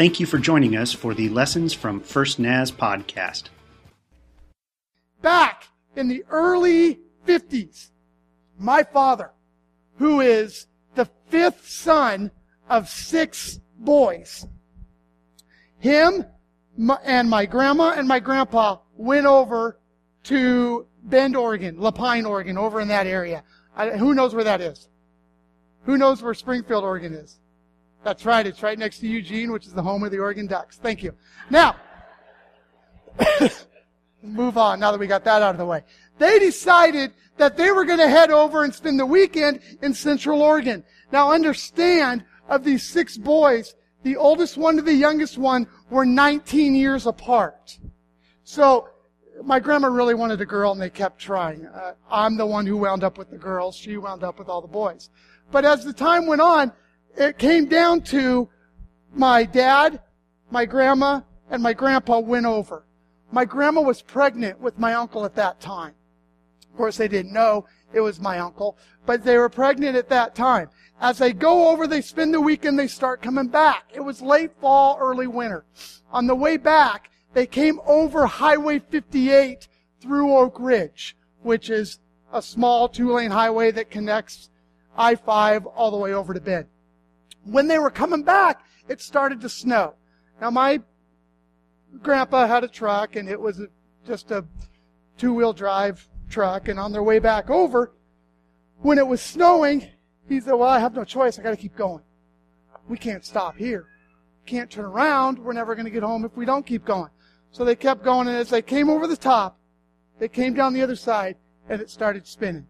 Thank you for joining us for the Lessons from First Naz podcast. Back in the early 50s, my father, who is the fifth son of six boys, him and my grandma and my grandpa went over to Bend, Oregon, Lapine, Oregon, over in that area. Who knows where that is? Who knows where Springfield, Oregon is? That's right. It's right next to Eugene, which is the home of the Oregon Ducks. Thank you. Now, move on now that we got that out of the way. They decided that they were going to head over and spend the weekend in Central Oregon. Now, understand, of these six boys, the oldest one to the youngest one were 19 years apart. So my grandma really wanted a girl, and they kept trying. I'm the one who wound up with the girls. She wound up with all the boys. But as the time went on, it came down to my dad, my grandma, and my grandpa went over. My grandma was pregnant with my uncle at that time. Of course, they didn't know it was my uncle, but they were pregnant at that time. As they go over, they spend the weekend, they start coming back. It was late fall, early winter. On the way back, they came over Highway 58 through Oak Ridge, which is a small two-lane highway that connects I-5 all the way over to Bend. When they were coming back, it started to snow. Now, my grandpa had a truck, and it was just a two-wheel drive truck. And on their way back over, when it was snowing, he said, well, I have no choice. I got to keep going. We can't stop here. Can't turn around. We're never going to get home if we don't keep going. So they kept going, and as they came over the top, they came down the other side, and it started spinning.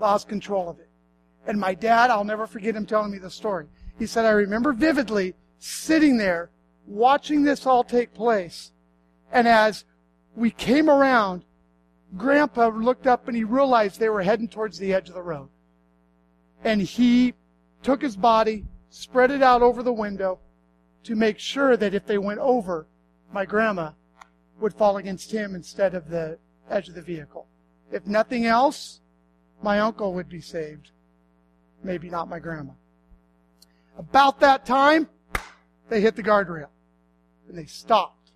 Lost control of it. And my dad, I'll never forget him telling me the story. He said, I remember vividly sitting there watching this all take place. And as we came around, Grandpa looked up and he realized they were heading towards the edge of the road. And he took his body, spread it out over the window to make sure that if they went over, my grandma would fall against him instead of the edge of the vehicle. If nothing else, my uncle would be saved. Maybe not my grandma. About that time, they hit the guardrail. And they stopped.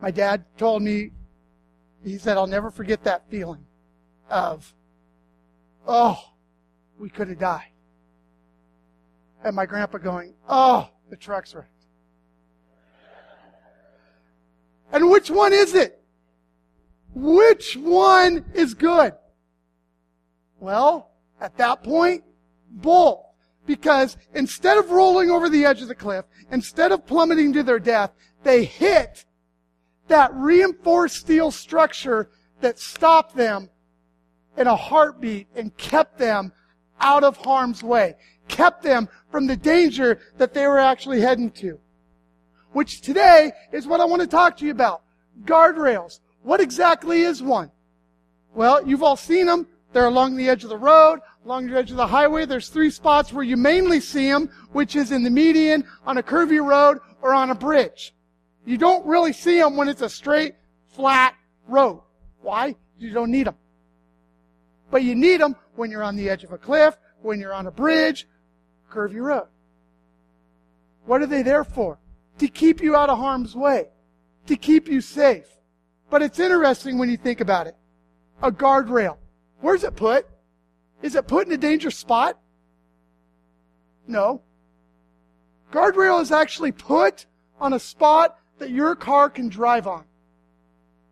My dad told me, he said, I'll never forget that feeling of, oh, we could have died. And my grandpa going, oh, the truck's wrecked. And which one is it? Which one is good? Well, at that point, both. Because instead of rolling over the edge of the cliff, instead of plummeting to their death, they hit that reinforced steel structure that stopped them in a heartbeat and kept them out of harm's way, kept them from the danger that they were actually heading to. Which today is what I want to talk to you about. Guardrails. What exactly is one? Well, you've all seen them. They're along the edge of the road, along the edge of the highway. There's three spots where you mainly see them, which is in the median, on a curvy road, or on a bridge. You don't really see them when it's a straight, flat road. Why? You don't need them. But you need them when you're on the edge of a cliff, when you're on a bridge, curvy road. What are they there for? To keep you out of harm's way, to keep you safe. But it's interesting when you think about it. A guardrail. Where's it put? Is it put in a dangerous spot? No. Guardrail is actually put on a spot that your car can drive on.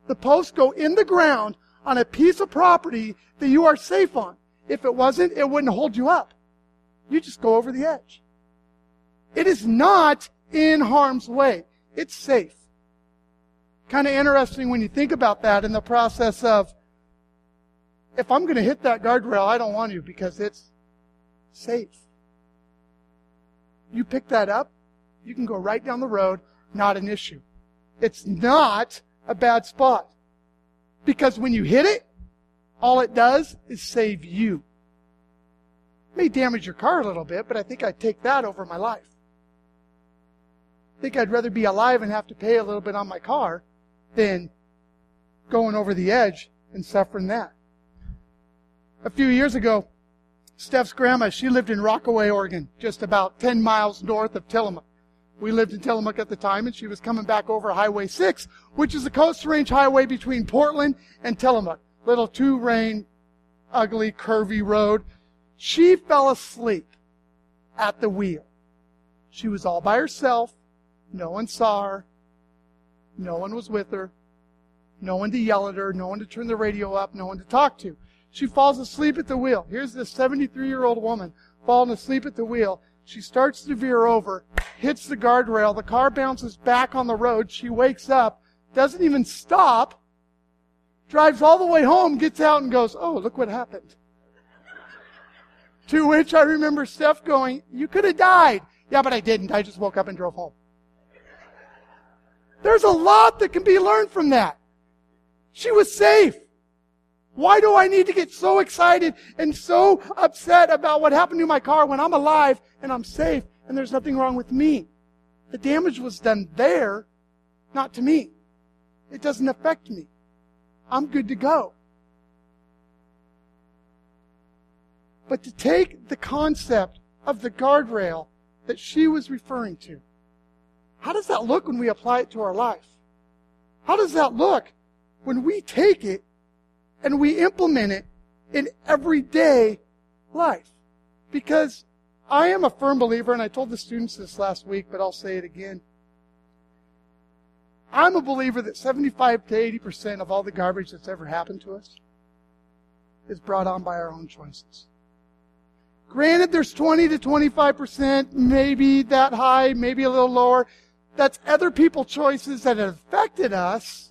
The posts go in the ground on a piece of property that you are safe on. If it wasn't, it wouldn't hold you up. You just go over the edge. It is not in harm's way. It's safe. Kind of interesting when you think about that in the process of, if I'm going to hit that guardrail, I don't want to because it's safe. You pick that up, you can go right down the road, not an issue. It's not a bad spot. Because when you hit it, all it does is save you. It may damage your car a little bit, but I think I'd take that over my life. I think I'd rather be alive and have to pay a little bit on my car than going over the edge and suffering that. A few years ago, Steph's grandma, she lived in Rockaway, Oregon, just about 10 miles north of Tillamook. We lived in Tillamook at the time, and she was coming back over Highway 6, which is the Coast Range highway between Portland and Tillamook. Little two-lane, ugly, curvy road. She fell asleep at the wheel. She was all by herself. No one saw her. No one was with her. No one to yell at her. No one to turn the radio up. No one to talk to. She falls asleep at the wheel. Here's this 73-year-old woman falling asleep at the wheel. She starts to veer over, hits the guardrail. The car bounces back on the road. She wakes up, doesn't even stop, drives all the way home, gets out and goes, "Oh, look what happened." To which I remember Steph going, "You could have died." "Yeah, but I didn't. I just woke up and drove home." There's a lot that can be learned from that. She was safe. Why do I need to get so excited and so upset about what happened to my car when I'm alive and I'm safe and there's nothing wrong with me? The damage was done there, not to me. It doesn't affect me. I'm good to go. But to take the concept of the guardrail that she was referring to, how does that look when we apply it to our life? How does that look when we take it and we implement it in everyday life? Because I am a firm believer, and I told the students this last week, but I'll say it again. I'm a believer that 75 to 80% of all the garbage that's ever happened to us is brought on by our own choices. Granted, there's 20 to 25%, maybe that high, maybe a little lower. That's other people's choices that have affected us.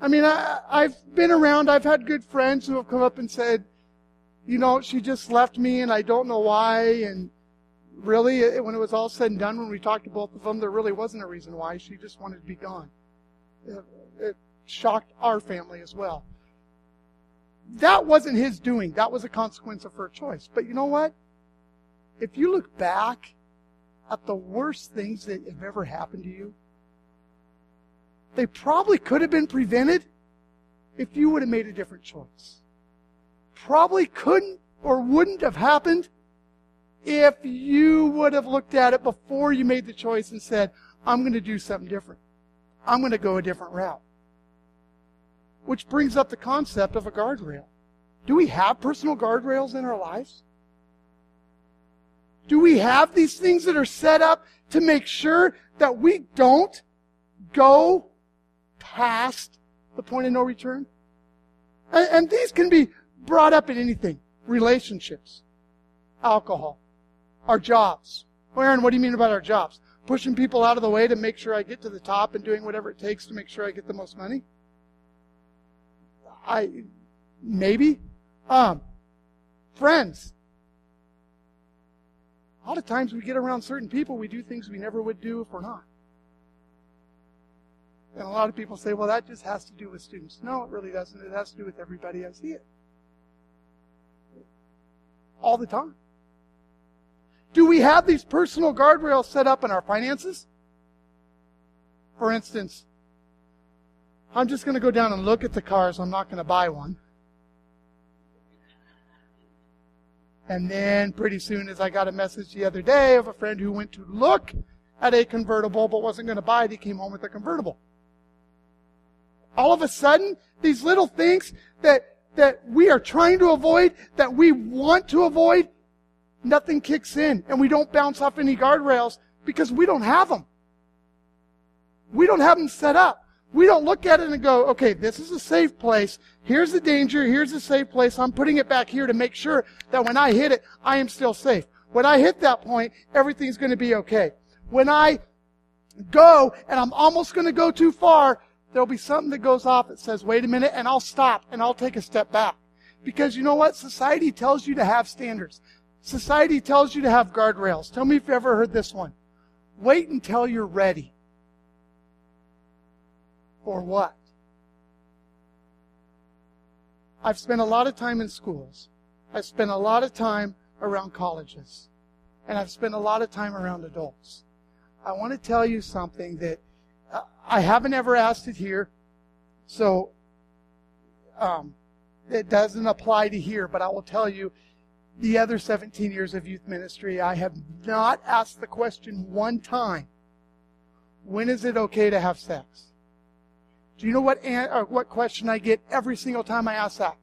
I mean, I've been around, I've had good friends who have come up and said, "You know, she just left me and I don't know why." And really, when it was all said and done, when we talked to both of them, there really wasn't a reason why. She just wanted to be gone. It shocked our family as well. That wasn't his doing. That was a consequence of her choice. But you know what? If you look back at the worst things that have ever happened to you, they probably could have been prevented if you would have made a different choice. Probably couldn't or wouldn't have happened if you would have looked at it before you made the choice and said, "I'm going to do something different. I'm going to go a different route." Which brings up the concept of a guardrail. Do we have personal guardrails in our lives? Do we have these things that are set up to make sure that we don't go past the point of no return? And these can be brought up in anything. Relationships, alcohol, our jobs. "Well, Aaron, what do you mean about our jobs?" Pushing people out of the way to make sure I get to the top and doing whatever it takes to make sure I get the most money? Maybe. Friends. A lot of times we get around certain people, we do things we never would do if we're not. And a lot of people say, "Well, that just has to do with students." No, it really doesn't. It has to do with everybody. I see it all the time. Do we have these personal guardrails set up in our finances? For instance, I'm just going to go down and look at the cars. I'm not going to buy one. And then pretty soon, as I got a message the other day of a friend who went to look at a convertible but wasn't going to buy it, he came home with a convertible. All of a sudden, these little things that we are trying to avoid, that we want to avoid, nothing kicks in. And we don't bounce off any guardrails because we don't have them. We don't have them set up. We don't look at it and go, "Okay, this is a safe place. Here's the danger. Here's the safe place. I'm putting it back here to make sure that when I hit it, I am still safe. When I hit that point, everything's going to be okay. When I go and I'm almost going to go too far, there'll be something that goes off that says, 'Wait a minute,' and I'll stop and I'll take a step back." Because you know what? Society tells you to have standards. Society tells you to have guardrails. Tell me if you've ever heard this one. "Wait until you're ready." For what? I've spent a lot of time in schools. I've spent a lot of time around colleges. And I've spent a lot of time around adults. I want to tell you something that I haven't ever asked it here, so it doesn't apply to here, but I will tell you, the other 17 years of youth ministry, I have not asked the question one time When is it okay to have sex? Do you know what question I get every single time I ask that?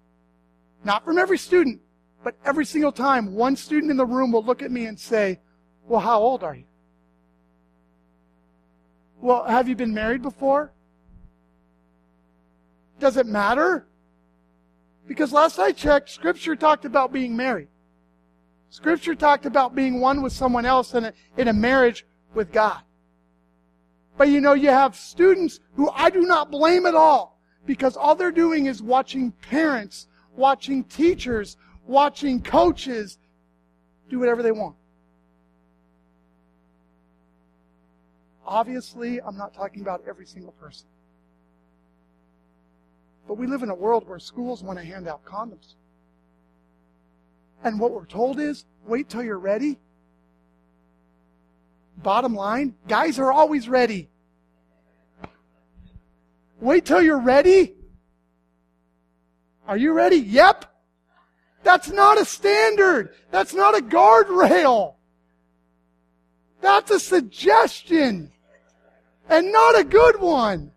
Not from every student, but every single time one student in the room will look at me and say, well, how old are you? Well, have you been married before? Does it matter? Because last I checked, Scripture talked about being married. Scripture talked about being one with someone else in a marriage with God. But you know, you have students who I do not blame at all, because all they're doing is watching parents, watching teachers, watching coaches do whatever they want. Obviously, I'm not talking about every single person. But we live in a world where schools want to hand out condoms. And what we're told is, wait till you're ready. Bottom line, guys are always ready. Wait till you're ready. Are you ready? Yep. That's not a standard. That's not a guardrail. That's a suggestion. And not a good one.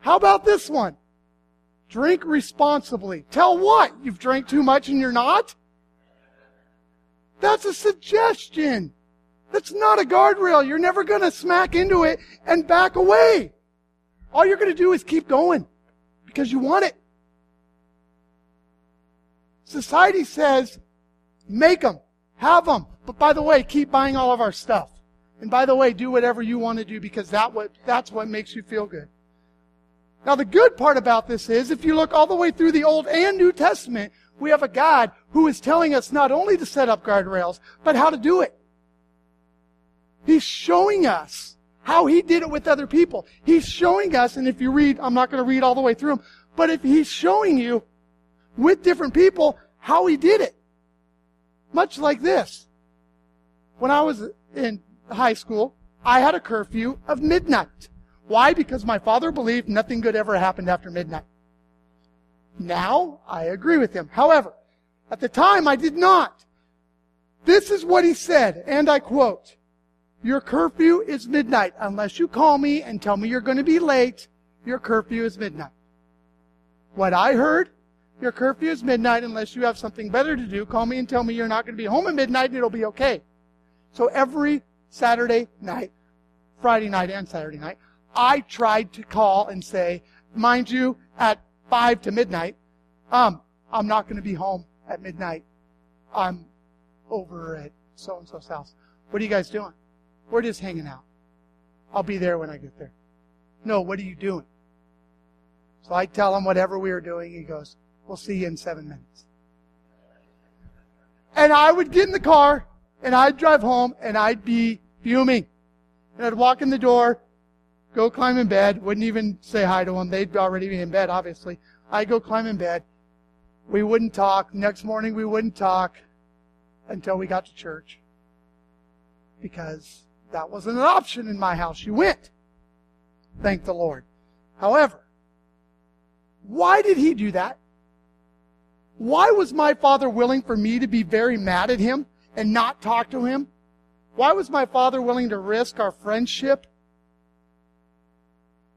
How about this one? Drink responsibly. Tell what? You've drank too much and you're not? That's a suggestion. That's not a guardrail. You're never going to smack into it and back away. All you're going to do is keep going because you want it. Society says, make them, have them. But by the way, keep buying all of our stuff. And by the way, do whatever you want to do because that's what makes you feel good. Now, the good part about this is, if you look all the way through the Old and New Testament, we have a God who is telling us not only to set up guardrails, but how to do it. He's showing us how He did it with other people. He's showing us, and if you read, I'm not going to read all the way through them, but if He's showing you with different people how He did it. Much like this. When I was in high school, I had a curfew of midnight. Why? Because my father believed nothing good ever happened after midnight. Now, I agree with him. However, at the time, I did not. This is what he said, and I quote, "Your curfew is midnight. Unless you call me and tell me you're going to be late, your curfew is midnight." What I heard, your curfew is midnight. Unless you have something better to do, call me and tell me you're not going to be home at midnight, and it'll be okay. So every Saturday night, Friday night and Saturday night, I tried to call and say, mind you, at 5 to midnight, I'm not going to be home at midnight. I'm over at so-and-so's house. What are you guys doing? We're just hanging out. I'll be there when I get there. No, what are you doing? So I tell him whatever we were doing. He goes, we'll see you in 7 minutes. And I would get in the car, and I'd drive home, and I'd be fuming. And I'd walk in the door, go climb in bed, wouldn't even say hi to them. They'd already be in bed, obviously. I'd go climb in bed. We wouldn't talk. Next morning, we wouldn't talk until we got to church. Because that wasn't an option in my house. You went. Thank the Lord. However, why did He do that? Why was my father willing for me to be very mad at him and not talk to him? Why was my father willing to risk our friendship?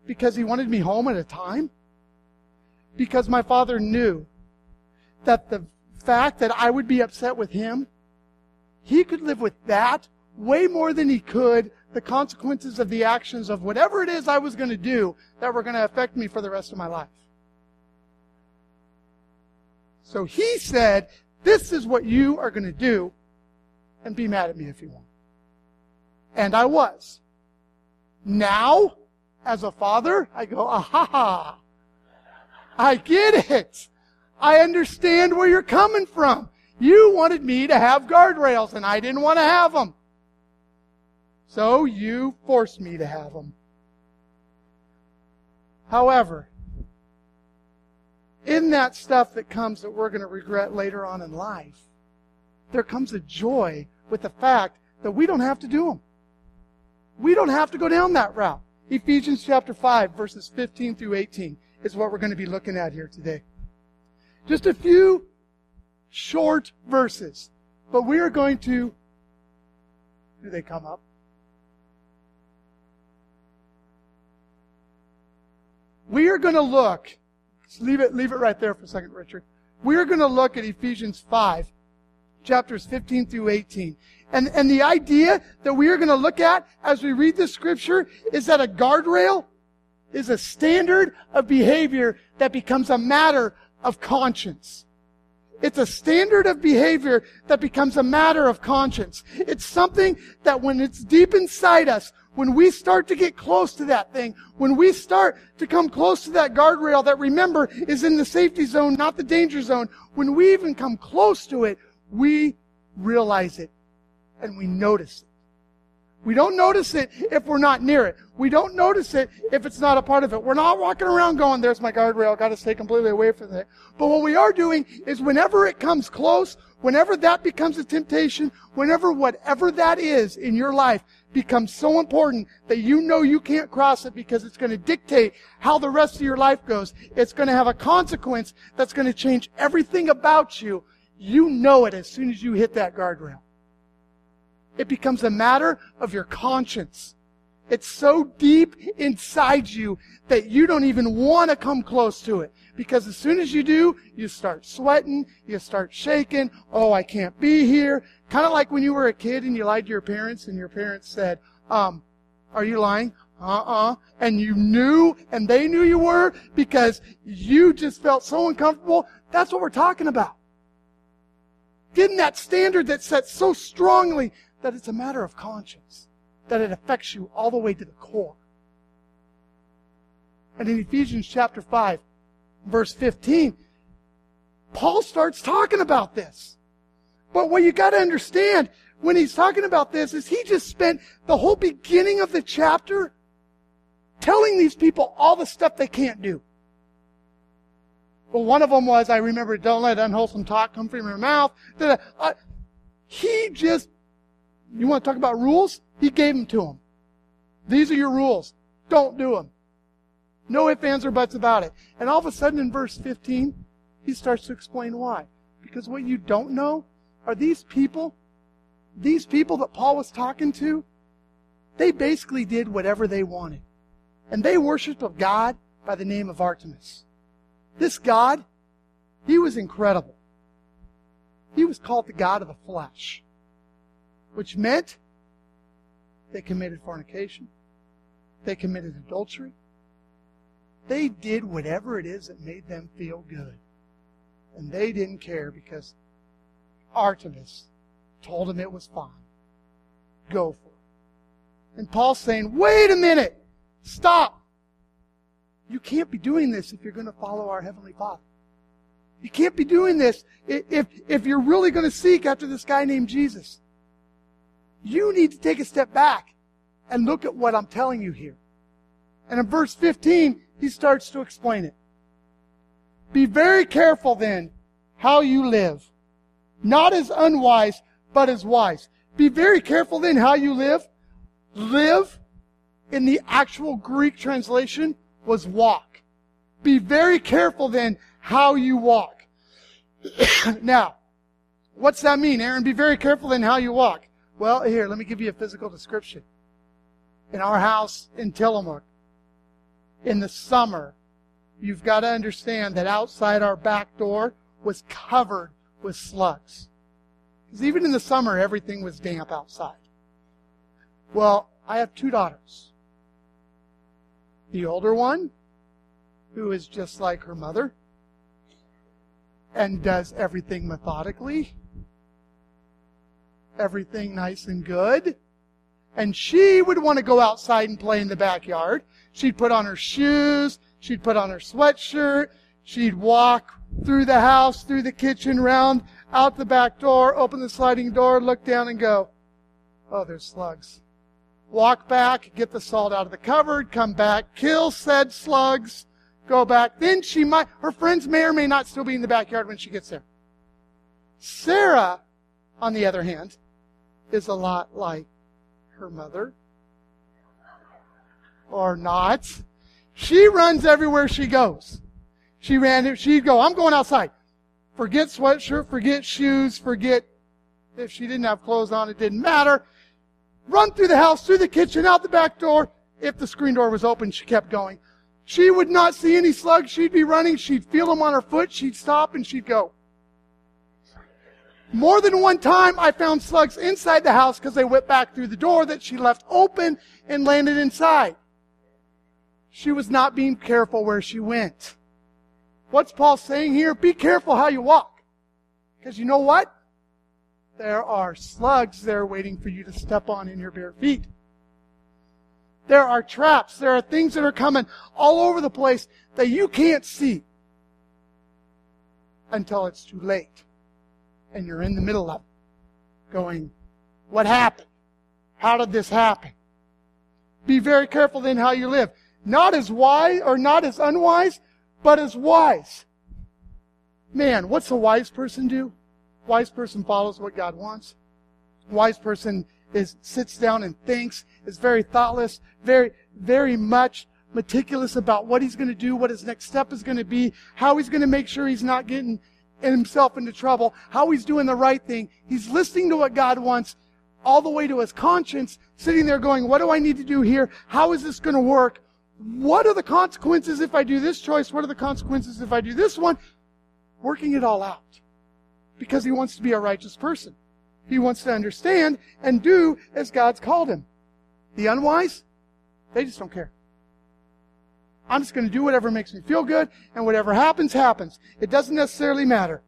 Because He wanted me home at a time? Because my father knew that the fact that I would be upset with him, he could live with that way more than he could the consequences of the actions of whatever it is I was going to do that were going to affect me for the rest of my life. So He said, this is what you are going to do, and be mad at me if you want. And I was. Now, as a father, I go, aha, I get it. I understand where you're coming from. You wanted me to have guardrails, and I didn't want to have them. So you forced me to have them. However, in that stuff that comes that we're going to regret later on in life, there comes a joy with the fact that we don't have to do them. We don't have to go down that route. Ephesians chapter 5, verses 15 through 18 is what we're going to be looking at here today. Just a few short verses, but we are going to... Do they come up? We are going to look, leave it right there for a second, Richard. We are going to look at Ephesians 5, chapters 15 through 18. And the idea that we are going to look at as we read this scripture is that a guardrail is a standard of behavior that becomes a matter of conscience. It's a standard of behavior that becomes a matter of conscience. It's something that when it's deep inside us, when we start to get close to that thing, when we start to come close to that guardrail that, remember, is in the safety zone, not the danger zone, when we even come close to it, we realize it and we notice it. We don't notice it if we're not near it. We don't notice it if it's not a part of it. We're not walking around going, there's my guardrail, got to stay completely away from it. But what we are doing is whenever it comes close, whenever that becomes a temptation, whenever whatever that is in your life becomes so important that you know you can't cross it because it's going to dictate how the rest of your life goes, it's going to have a consequence that's going to change everything about you. You know it as soon as you hit that guardrail. It becomes a matter of your conscience. It's so deep inside you that you don't even want to come close to it. Because as soon as you do, you start sweating, you start shaking. Oh, I can't be here. Kind of like when you were a kid and you lied to your parents and your parents said, are you lying? And you knew, and they knew you were because you just felt so uncomfortable. That's what we're talking about. Getting that standard that's set so strongly that it's a matter of conscience, that it affects you all the way to the core. And in Ephesians chapter 5, verse 15, Paul starts talking about this. But what you got to understand when he's talking about this is he just spent the whole beginning of the chapter telling these people all the stuff they can't do. Well, one of them was, I remember, don't let unwholesome talk come from your mouth. You want to talk about rules? He gave them to them. These are your rules. Don't do them. No ifs, ands, or buts about it. And all of a sudden in verse 15, he starts to explain why. Because what you don't know are these people that Paul was talking to, they basically did whatever they wanted. And they worshiped a god by the name of Artemis. This god, he was incredible. He was called the god of the flesh, which meant they committed fornication. They committed adultery. They did whatever it is that made them feel good. And they didn't care because Artemis told them it was fine. Go for it. And Paul's saying, wait a minute. Stop. You can't be doing this if you're going to follow our Heavenly Father. You can't be doing this if you're really going to seek after this guy named Jesus. You need to take a step back and look at what I'm telling you here. And in verse 15, he starts to explain it. Be very careful then how you live, not as unwise, but as wise. Be very careful then how you live. Live, in the actual Greek translation, was walk. Be very careful then how you walk. Now, what's that mean, Aaron? Be very careful then how you walk. Well, here, let me give you a physical description. In our house in Tillamook, in the summer, you've got to understand that outside our back door was covered with slugs. Because even in the summer, everything was damp outside. Well, I have two daughters. The older one, who is just like her mother, and does everything methodically, everything nice and good. And she would want to go outside and play in the backyard. She'd put on her shoes. She'd put on her sweatshirt. She'd walk through the house, through the kitchen, round, out the back door, open the sliding door, look down and go, oh, there's slugs. Walk back, get the salt out of the cupboard, come back, kill said slugs, go back. Then she might, her friends may or may not still be in the backyard when she gets there. Sarah, on the other hand, is a lot like her mother. Or not. She runs everywhere she goes. She'd go, I'm going outside. Forget sweatshirt, forget shoes, forget if she didn't have clothes on, it didn't matter. Run through the house, through the kitchen, out the back door. If the screen door was open, she kept going. She would not see any slugs. She'd be running. She'd feel them on her foot. She'd stop and she'd go. More than one time, I found slugs inside the house because they went back through the door that she left open and landed inside. She was not being careful where she went. What's Paul saying here? Be careful how you walk. Because you know what? There are slugs there waiting for you to step on in your bare feet. There are traps. There are things that are coming all over the place that you can't see until it's too late. And you're in the middle of it going, what happened? How did this happen? Be very careful then how you live. Not as wise or not as unwise, but as wise. Man, what's a wise person do? Wise person follows what God wants. Wise person sits down and thinks, is very thoughtless, very, very much meticulous about what he's going to do, what his next step is going to be, how he's going to make sure he's not getting himself into trouble, how he's doing the right thing. He's listening to what God wants all the way to his conscience, sitting there going, what do I need to do here? How is this going to work? What are the consequences if I do this choice? What are the consequences if I do this one? Working it all out. Because he wants to be a righteous person. He wants to understand and do as God's called him. The unwise, they just don't care. I'm just going to do whatever makes me feel good, and whatever happens, happens. It doesn't necessarily matter.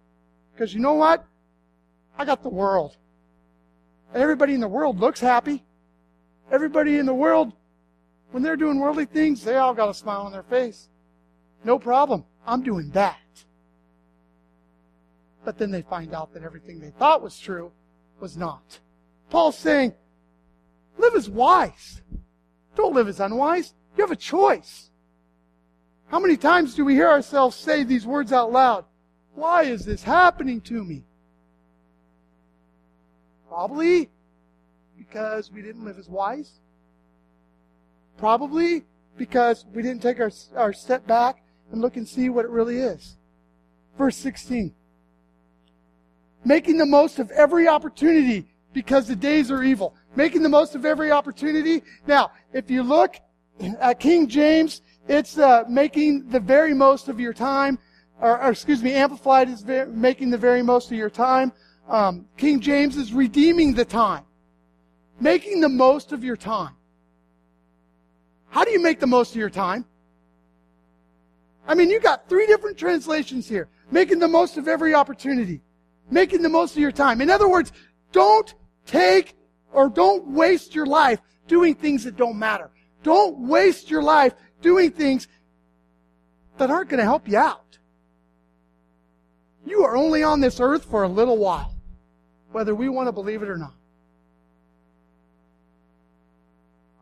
Because you know what? I got the world. Everybody in the world looks happy. Everybody in the world, when they're doing worldly things, they all got a smile on their face. No problem. I'm doing that. But then they find out that everything they thought was true was not. Paul's saying, live as wise. Don't live as unwise. You have a choice. How many times do we hear ourselves say these words out loud? Why is this happening to me? Probably because we didn't live as wise. Probably because we didn't take our step back and look and see what it really is. Verse 16. Making the most of every opportunity because the days are evil. Making the most of every opportunity. Now, if you look at King James, it's making the very most of your time. Amplified is making the very most of your time. King James is redeeming the time. Making the most of your time. How do you make the most of your time? I mean, you got three different translations here. Making the most of every opportunity. Making the most of your time. In other words, don't waste your life doing things that don't matter. Don't waste your life doing things that aren't going to help you out. You are only on this earth for a little while, whether we want to believe it or not.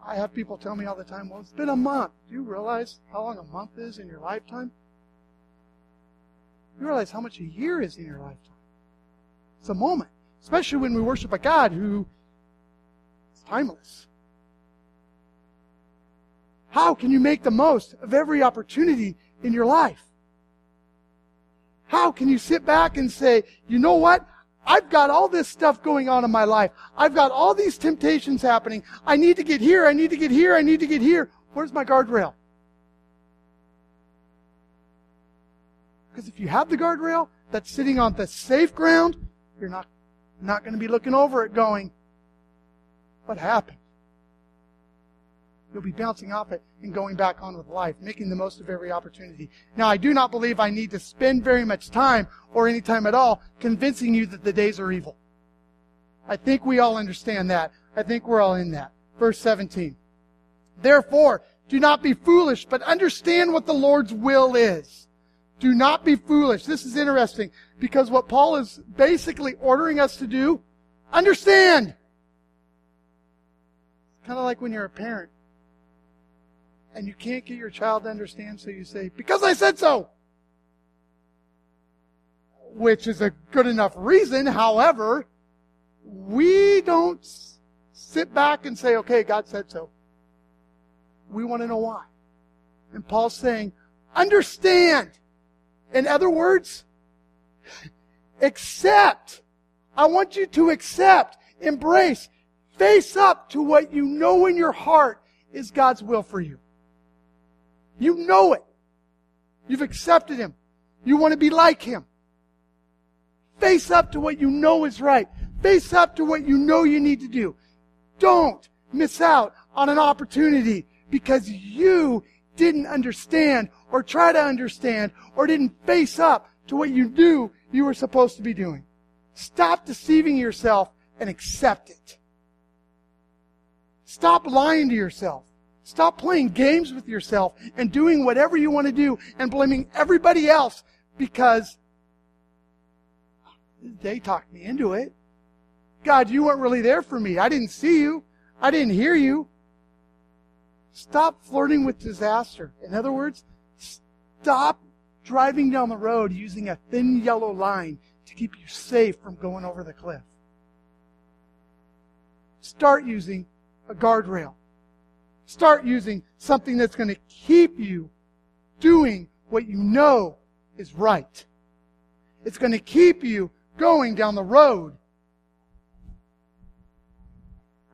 I have people tell me all the time, well, it's been a month. Do you realize how long a month is in your lifetime? You realize how much a year is in your lifetime. It's a moment, especially when we worship a God who is timeless. How can you make the most of every opportunity in your life? How can you sit back and say, you know what? I've got all this stuff going on in my life. I've got all these temptations happening. I need to get here. I need to get here. I need to get here. Where's my guardrail? Because if you have the guardrail that's sitting on the safe ground, you're not going to be looking over it going, what happened? You'll be bouncing off it and going back on with life, making the most of every opportunity. Now, I do not believe I need to spend very much time or any time at all convincing you that the days are evil. I think we all understand that. I think we're all in that. Verse 17. Therefore, do not be foolish, but understand what the Lord's will is. Do not be foolish. This is interesting because what Paul is basically ordering us to do, understand. It's kind of like when you're a parent. And you can't get your child to understand, so you say, because I said so. Which is a good enough reason. However, we don't sit back and say, okay, God said so. We want to know why. And Paul's saying, understand. In other words, accept. I want you to accept, embrace, face up to what you know in your heart is God's will for you. You know it. You've accepted Him. You want to be like Him. Face up to what you know is right. Face up to what you know you need to do. Don't miss out on an opportunity because you didn't understand or try to understand or didn't face up to what you knew you were supposed to be doing. Stop deceiving yourself and accept it. Stop lying to yourself. Stop playing games with yourself and doing whatever you want to do and blaming everybody else because they talked me into it. God, you weren't really there for me. I didn't see you. I didn't hear you. Stop flirting with disaster. In other words, stop driving down the road using a thin yellow line to keep you safe from going over the cliff. Start using a guardrail. Start using something that's going to keep you doing what you know is right. It's going to keep you going down the road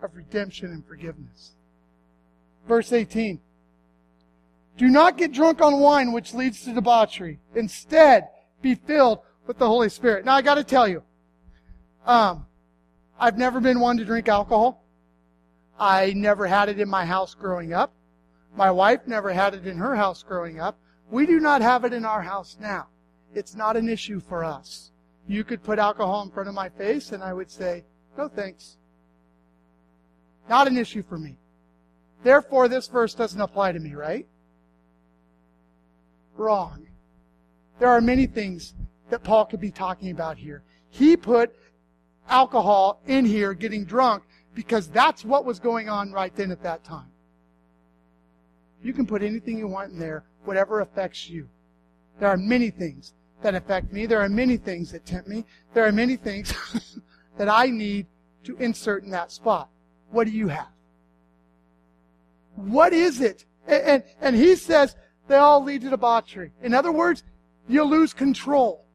of redemption and forgiveness. Verse 18. Do not get drunk on wine, which leads to debauchery. Instead, be filled with the Holy Spirit. Now, I got to tell you, I've never been one to drink alcohol. I never had it in my house growing up. My wife never had it in her house growing up. We do not have it in our house now. It's not an issue for us. You could put alcohol in front of my face, and I would say, no thanks. Not an issue for me. Therefore, this verse doesn't apply to me, right? Wrong. There are many things that Paul could be talking about here. He put alcohol in here, getting drunk, because that's what was going on right then at that time. You can put anything you want in there, whatever affects you. There are many things that affect me. There are many things that tempt me. There are many things that I need to insert in that spot. What do you have? What is it? And he says they all lead to debauchery. In other words, you lose control.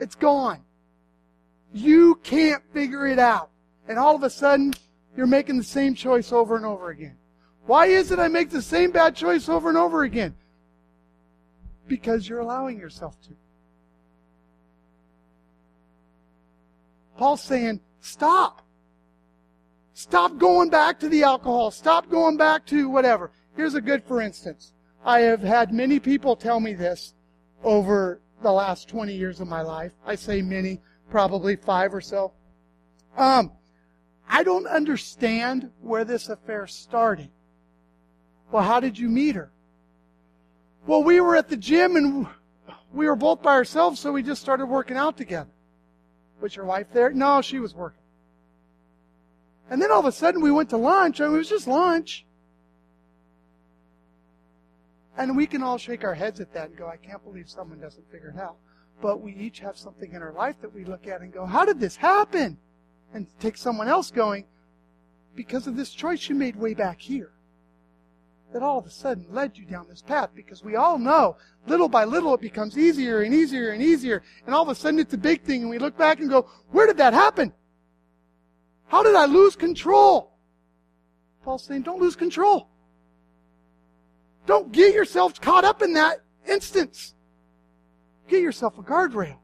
It's gone. You can't figure it out. And all of a sudden, you're making the same choice over and over again. Why is it I make the same bad choice over and over again? Because you're allowing yourself to. Paul's saying, stop. Stop going back to the alcohol. Stop going back to whatever. Here's a good for instance. I have had many people tell me this over the last 20 years of my life. I say many, probably 5 or so. I don't understand where this affair started. Well, how did you meet her? Well, we were at the gym and we were both by ourselves, so we just started working out together. Was your wife there? No, she was working. And then all of a sudden we went to lunch, and it was just lunch. And we can all shake our heads at that and go, I can't believe someone doesn't figure it out. But we each have something in our life that we look at and go, how did this happen? And take someone else going, because of this choice you made way back here, that all of a sudden led you down this path. Because we all know, little by little, it becomes easier and easier and easier. And all of a sudden, it's a big thing. And we look back and go, where did that happen? How did I lose control? Paul's saying, don't lose control. Don't get yourself caught up in that instance. Get yourself a guardrail.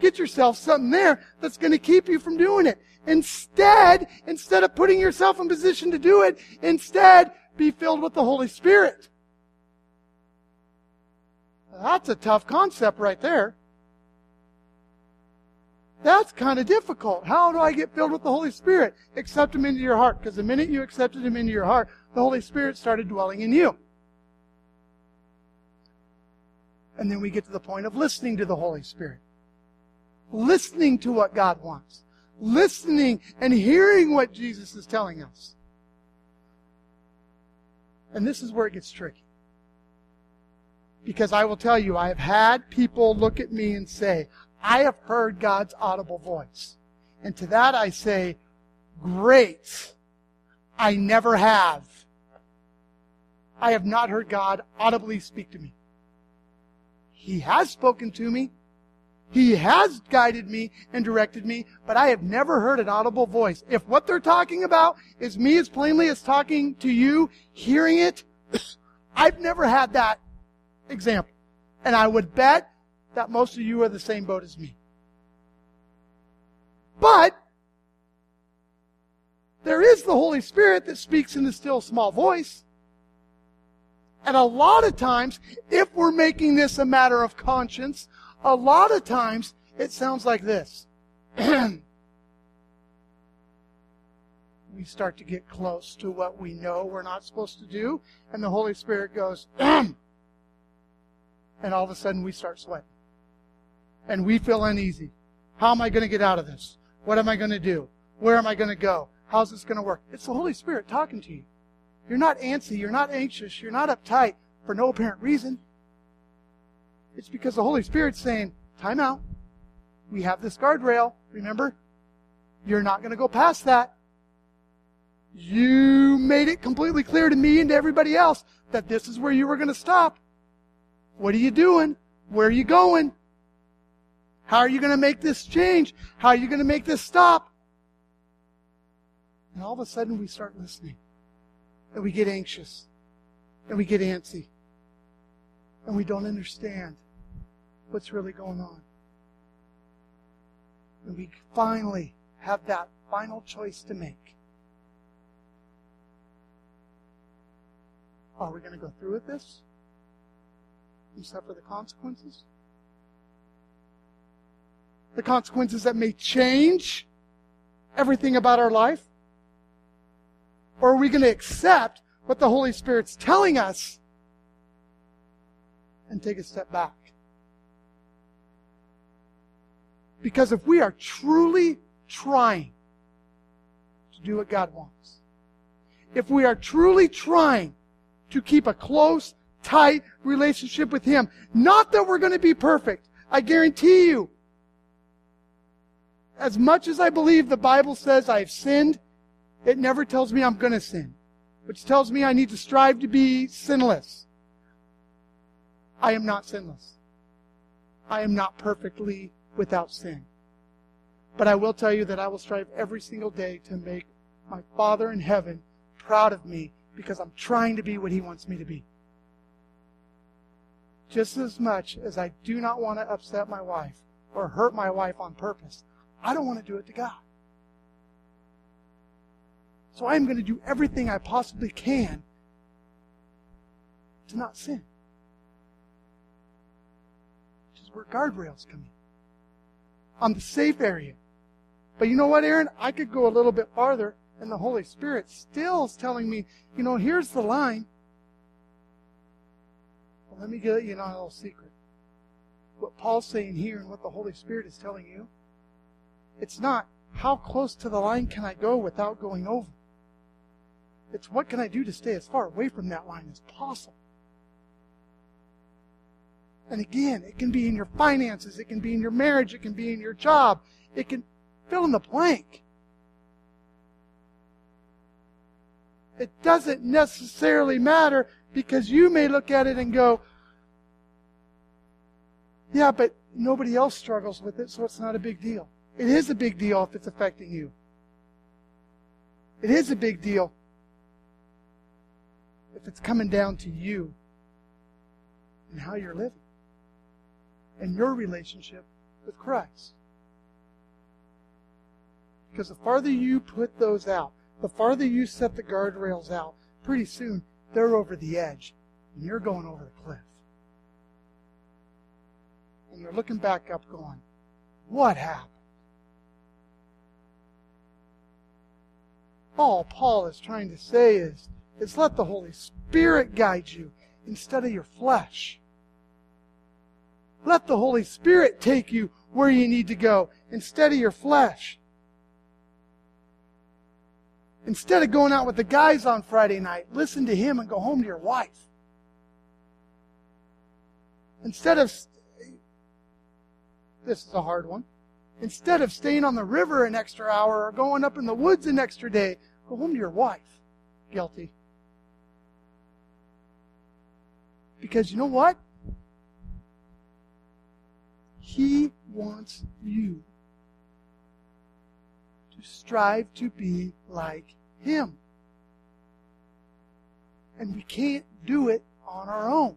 Get yourself something there that's going to keep you from doing it. Instead of putting yourself in position to do it, instead, be filled with the Holy Spirit. That's a tough concept right there. That's kind of difficult. How do I get filled with the Holy Spirit? Accept Him into your heart. Because the minute you accepted Him into your heart, the Holy Spirit started dwelling in you. And then we get to the point of listening to the Holy Spirit. Listening to what God wants. Listening and hearing what Jesus is telling us. And this is where it gets tricky. Because I will tell you, I have had people look at me and say, I have heard God's audible voice. And to that I say, great. I never have. I have not heard God audibly speak to me. He has spoken to me. He has guided me and directed me, but I have never heard an audible voice. If what they're talking about is me as plainly as talking to you, hearing it I've never had that example. And I would bet that most of you are the same boat as me. But there is the Holy Spirit that speaks in the still small voice. And a lot of times, if we're making this a matter of conscience, a lot of times it sounds like this. We start to get close to what we know we're not supposed to do, and the Holy Spirit goes, and all of a sudden we start sweating. And we feel uneasy. How am I going to get out of this? What am I going to do? Where am I going to go? How's this going to work? It's the Holy Spirit talking to you. You're not antsy, you're not anxious, you're not uptight for no apparent reason. It's because the Holy Spirit's saying, time out. We have this guardrail, remember? You're not going to go past that. You made it completely clear to me and to everybody else that this is where you were going to stop. What are you doing? Where are you going? How are you going to make this change? How are you going to make this stop? And all of a sudden we start listening. And we get anxious. And we get antsy. And we don't understand what's really going on. And we finally have that final choice to make. Are we going to go through with this and suffer the consequences? The consequences that may change everything about our life? Or are we going to accept what the Holy Spirit's telling us and take a step back? Because if we are truly trying to do what God wants, if we are truly trying to keep a close, tight relationship with Him, not that we're going to be perfect, I guarantee you, as much as I believe the Bible says I've sinned, it never tells me I'm going to sin, which tells me I need to strive to be sinless. I am not sinless. I am not perfectly without sin. But I will tell you that I will strive every single day to make my Father in heaven proud of me because I'm trying to be what He wants me to be. Just as much as I do not want to upset my wife or hurt my wife on purpose, I don't want to do it to God. So I'm going to do everything I possibly can to not sin. Which is where guardrails come in. I'm the safe area. But you know what, Aaron? I could go a little bit farther, and the Holy Spirit still is telling me, you know, here's the line. Well, let me give you a little secret. What Paul's saying here and what the Holy Spirit is telling you, it's not how close to the line can I go without going over. It's what can I do to stay as far away from that line as possible. And again, it can be in your finances, it can be in your marriage, it can be in your job, it can fill in the blank. It doesn't necessarily matter because you may look at it and go, yeah, but nobody else struggles with it, so it's not a big deal. It is a big deal if it's affecting you. It is a big deal if it's coming down to you and how you're living and your relationship with Christ. Because the farther you put those out, the farther you set the guardrails out, pretty soon they're over the edge and you're going over the cliff. And you're looking back up going, what happened? All Paul is trying to say is let the Holy Spirit guide you instead of your flesh. Let the Holy Spirit take you where you need to go instead of your flesh. Instead of going out with the guys on Friday night, listen to him and go home to your wife. Instead of, this is a hard one, instead of staying on the river an extra hour or going up in the woods an extra day, go home to your wife. Guilty. Because you know what? He wants you to strive to be like Him. And we can't do it on our own.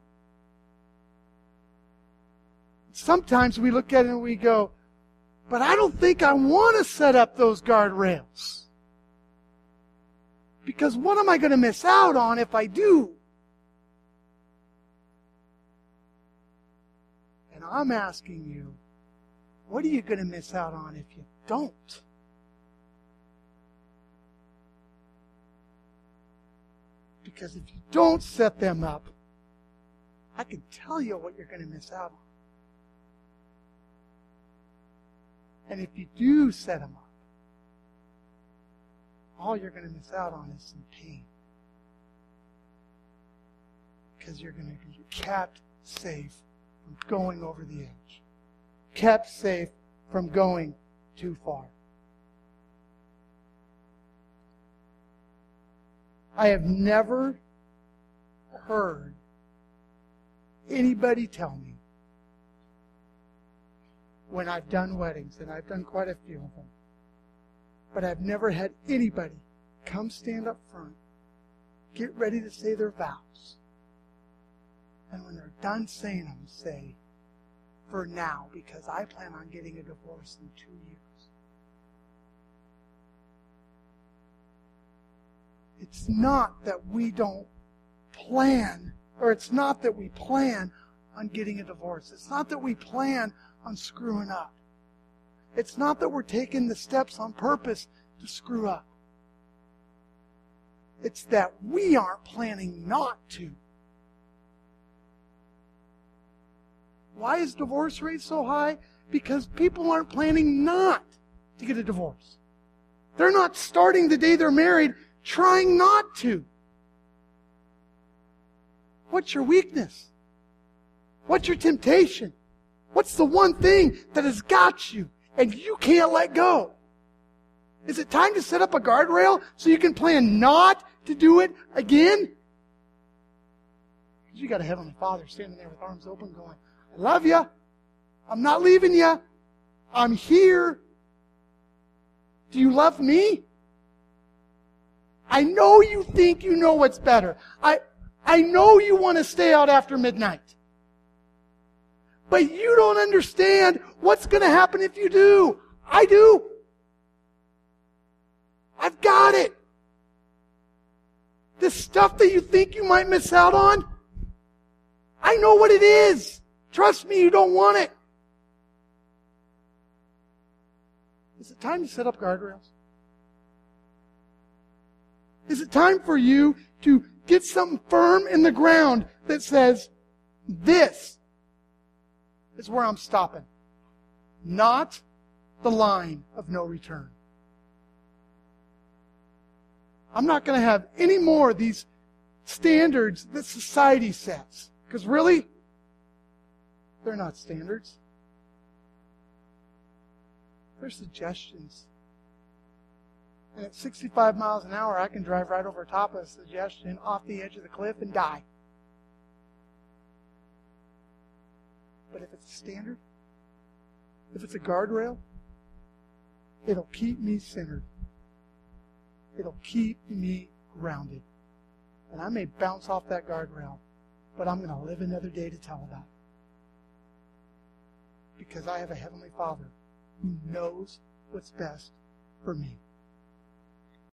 Sometimes we look at it and we go, but I don't think I want to set up those guardrails. Because what am I going to miss out on if I do? And I'm asking you, what are you going to miss out on if you don't? Because if you don't set them up, I can tell you what you're going to miss out on. And if you do set them up, all you're going to miss out on is some pain. Because you're going to be kept safe from going over the edge. Kept safe from going too far. I have never heard anybody tell me when I've done weddings, and I've done quite a few of them, but I've never had anybody come stand up front, get ready to say their vows, and when they're done saying them, say, for now, because I plan on getting a divorce in 2 years. It's not that we don't plan, or it's not that we plan on getting a divorce. It's not that we plan on screwing up. It's not that we're taking the steps on purpose to screw up. It's that we aren't planning not to. Why is divorce rate so high? Because people aren't planning not to get a divorce. They're not starting the day they're married trying not to. What's your weakness? What's your temptation? What's the one thing that has got you and you can't let go? Is it time to set up a guardrail so you can plan not to do it again? You got a Heavenly Father standing there with arms open going, I love you. I'm not leaving you. I'm here. Do you love me? I know you think you know what's better. I know you want to stay out after midnight. But you don't understand what's going to happen if you do. I do. I've got it. The stuff that you think you might miss out on, I know what it is. Trust me, you don't want it. Is it time to set up guardrails? Is it time for you to get something firm in the ground that says, this is where I'm stopping, not the line of no return. I'm not going to have any more of these standards that society sets, because really, they're not standards. They're suggestions. And at 65 miles an hour, I can drive right over top of a suggestion off the edge of the cliff and die. But if it's a standard, if it's a guardrail, it'll keep me centered. It'll keep me grounded. And I may bounce off that guardrail, but I'm going to live another day to tell about it. Because I have a Heavenly Father who knows what's best for me.